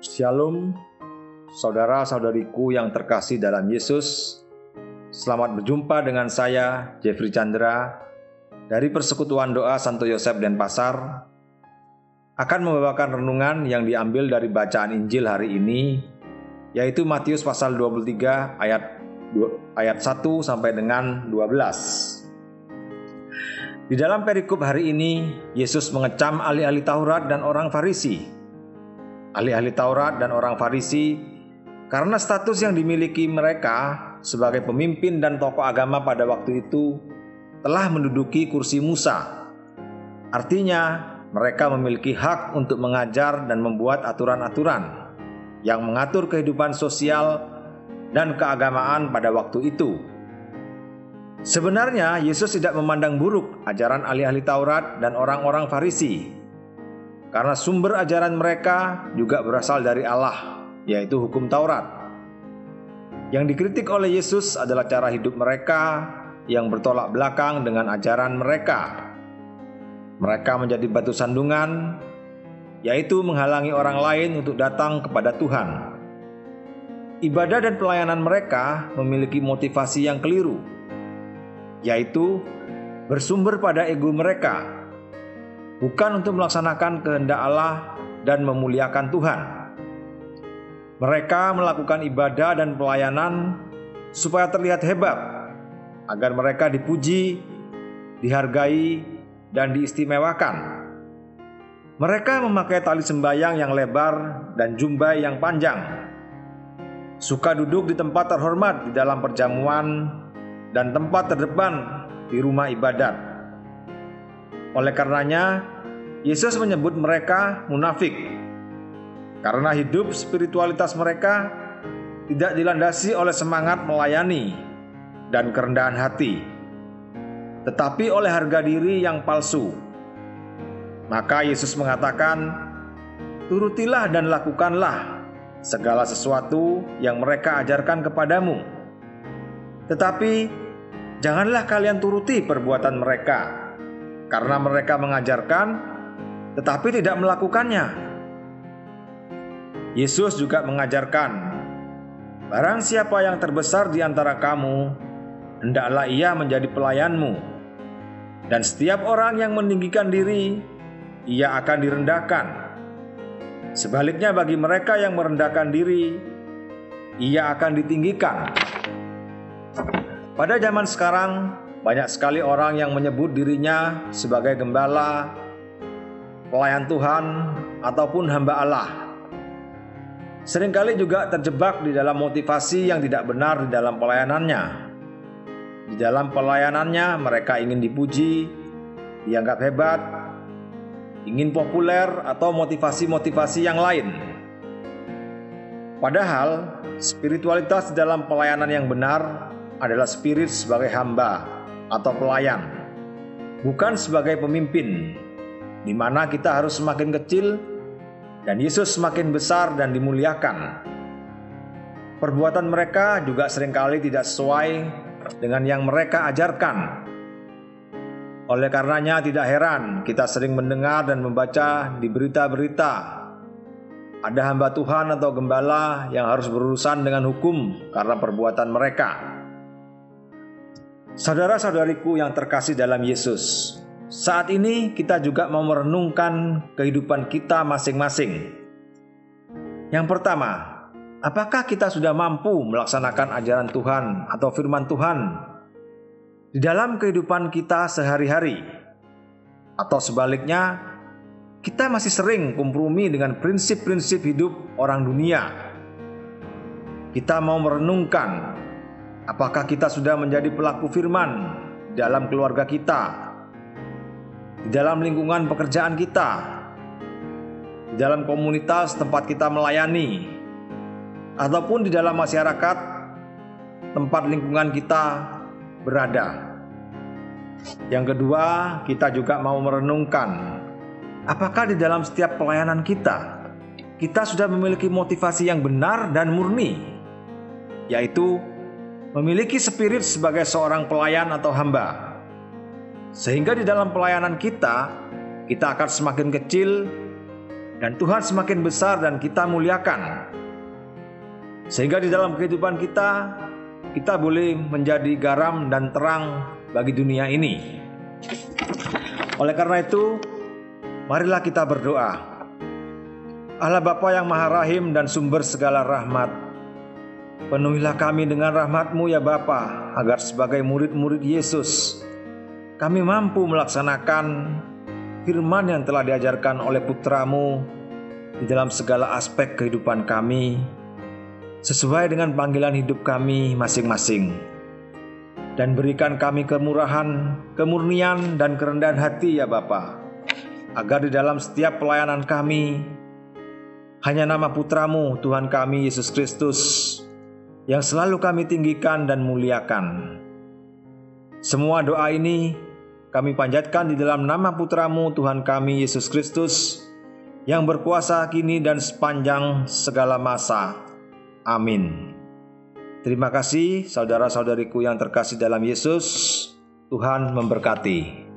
Shalom, saudara-saudariku yang terkasih dalam Yesus. Selamat berjumpa dengan saya, Jeffrey Chandra, dari Persekutuan Doa Santo Yosef Denpasar, akan membawakan renungan yang diambil dari bacaan Injil hari ini, yaitu Matius pasal 23 ayat 1 sampai dengan 12. Di dalam perikop hari ini, Yesus mengecam ahli-ahli Taurat dan orang Farisi. Ahli-ahli Taurat dan orang Farisi karena status yang dimiliki mereka sebagai pemimpin dan tokoh agama pada waktu itu telah menduduki kursi Musa. Artinya, mereka memiliki hak untuk mengajar dan membuat aturan-aturan yang mengatur kehidupan sosial dan keagamaan pada waktu itu. Sebenarnya, Yesus tidak memandang buruk ajaran ahli-ahli Taurat dan orang-orang Farisi, karena sumber ajaran mereka juga berasal dari Allah, yaitu hukum Taurat. Yang dikritik oleh Yesus adalah cara hidup mereka yang bertolak belakang dengan ajaran mereka. Mereka menjadi batu sandungan, yaitu menghalangi orang lain untuk datang kepada Tuhan. Ibadah dan pelayanan mereka memiliki motivasi yang keliru, yaitu bersumber pada ego mereka, bukan untuk melaksanakan kehendak Allah dan memuliakan Tuhan. Mereka melakukan ibadah dan pelayanan supaya terlihat hebat, agar mereka dipuji, dihargai, dan diistimewakan. Mereka memakai tali sembayang yang lebar dan jumbai yang panjang, suka duduk di tempat terhormat di dalam perjamuan dan tempat terdepan di rumah ibadat. Oleh karenanya, Yesus menyebut mereka munafik, karena hidup spiritualitas mereka tidak dilandasi oleh semangat melayani dan kerendahan hati, tetapi oleh harga diri yang palsu. Maka Yesus mengatakan, "Turutilah dan lakukanlah segala sesuatu yang mereka ajarkan kepadamu, tetapi janganlah kalian turuti perbuatan mereka, karena mereka mengajarkan, tetapi tidak melakukannya." Yesus juga mengajarkan, "Barang siapa yang terbesar di antara kamu, hendaklah ia menjadi pelayanmu. Dan setiap orang yang meninggikan diri, ia akan direndahkan. Sebaliknya bagi mereka yang merendahkan diri, ia akan ditinggikan." Pada zaman sekarang, banyak sekali orang yang menyebut dirinya sebagai gembala, pelayan Tuhan, ataupun hamba Allah. Seringkali juga terjebak di dalam motivasi yang tidak benar di dalam pelayanannya. Di dalam pelayanannya mereka ingin dipuji, dianggap hebat, ingin populer, atau motivasi-motivasi yang lain. Padahal, spiritualitas di dalam pelayanan yang benar adalah spirit sebagai hamba atau pelayan, bukan sebagai pemimpin, di mana kita harus semakin kecil dan Yesus semakin besar dan dimuliakan. Perbuatan mereka juga seringkali tidak sesuai dengan yang mereka ajarkan. Oleh karenanya tidak heran kita sering mendengar dan membaca di berita-berita, ada hamba Tuhan atau gembala yang harus berurusan dengan hukum karena perbuatan mereka. Saudara-saudariku yang terkasih dalam Yesus, saat ini kita juga mau merenungkan kehidupan kita masing-masing. Yang pertama, apakah kita sudah mampu melaksanakan ajaran Tuhan atau firman Tuhan di dalam kehidupan kita sehari-hari? Atau sebaliknya, kita masih sering kompromi dengan prinsip-prinsip hidup orang dunia. Kita mau merenungkan, apakah kita sudah menjadi pelaku firman dalam keluarga kita, di dalam lingkungan pekerjaan kita, di dalam komunitas tempat kita melayani, ataupun di dalam masyarakat tempat lingkungan kita berada. Yang kedua, kita juga mau merenungkan, apakah di dalam setiap pelayanan kita, kita sudah memiliki motivasi yang benar dan murni, yaitu memiliki spirit sebagai seorang pelayan atau hamba. Sehingga di dalam pelayanan kita akan semakin kecil dan Tuhan semakin besar dan kita muliakan. Sehingga di dalam kehidupan kita, kita boleh menjadi garam dan terang bagi dunia ini. Oleh karena itu, marilah kita berdoa. Allah Bapa yang Maha Rahim dan sumber segala rahmat, penuhilah kami dengan rahmat-Mu ya Bapa, agar sebagai murid-murid Yesus, kami mampu melaksanakan firman yang telah diajarkan oleh Putra-Mu di dalam segala aspek kehidupan kami, sesuai dengan panggilan hidup kami masing-masing. Dan berikan kami kemurahan, kemurnian, dan kerendahan hati ya Bapa, agar di dalam setiap pelayanan kami, hanya nama Putra-Mu, Tuhan kami Yesus Kristus, yang selalu kami tinggikan dan muliakan. Semua doa ini kami panjatkan di dalam nama Putra-Mu, Tuhan kami Yesus Kristus, yang berkuasa kini dan sepanjang segala masa. Amin. Terima kasih saudara-saudariku yang terkasih dalam Yesus. Tuhan memberkati.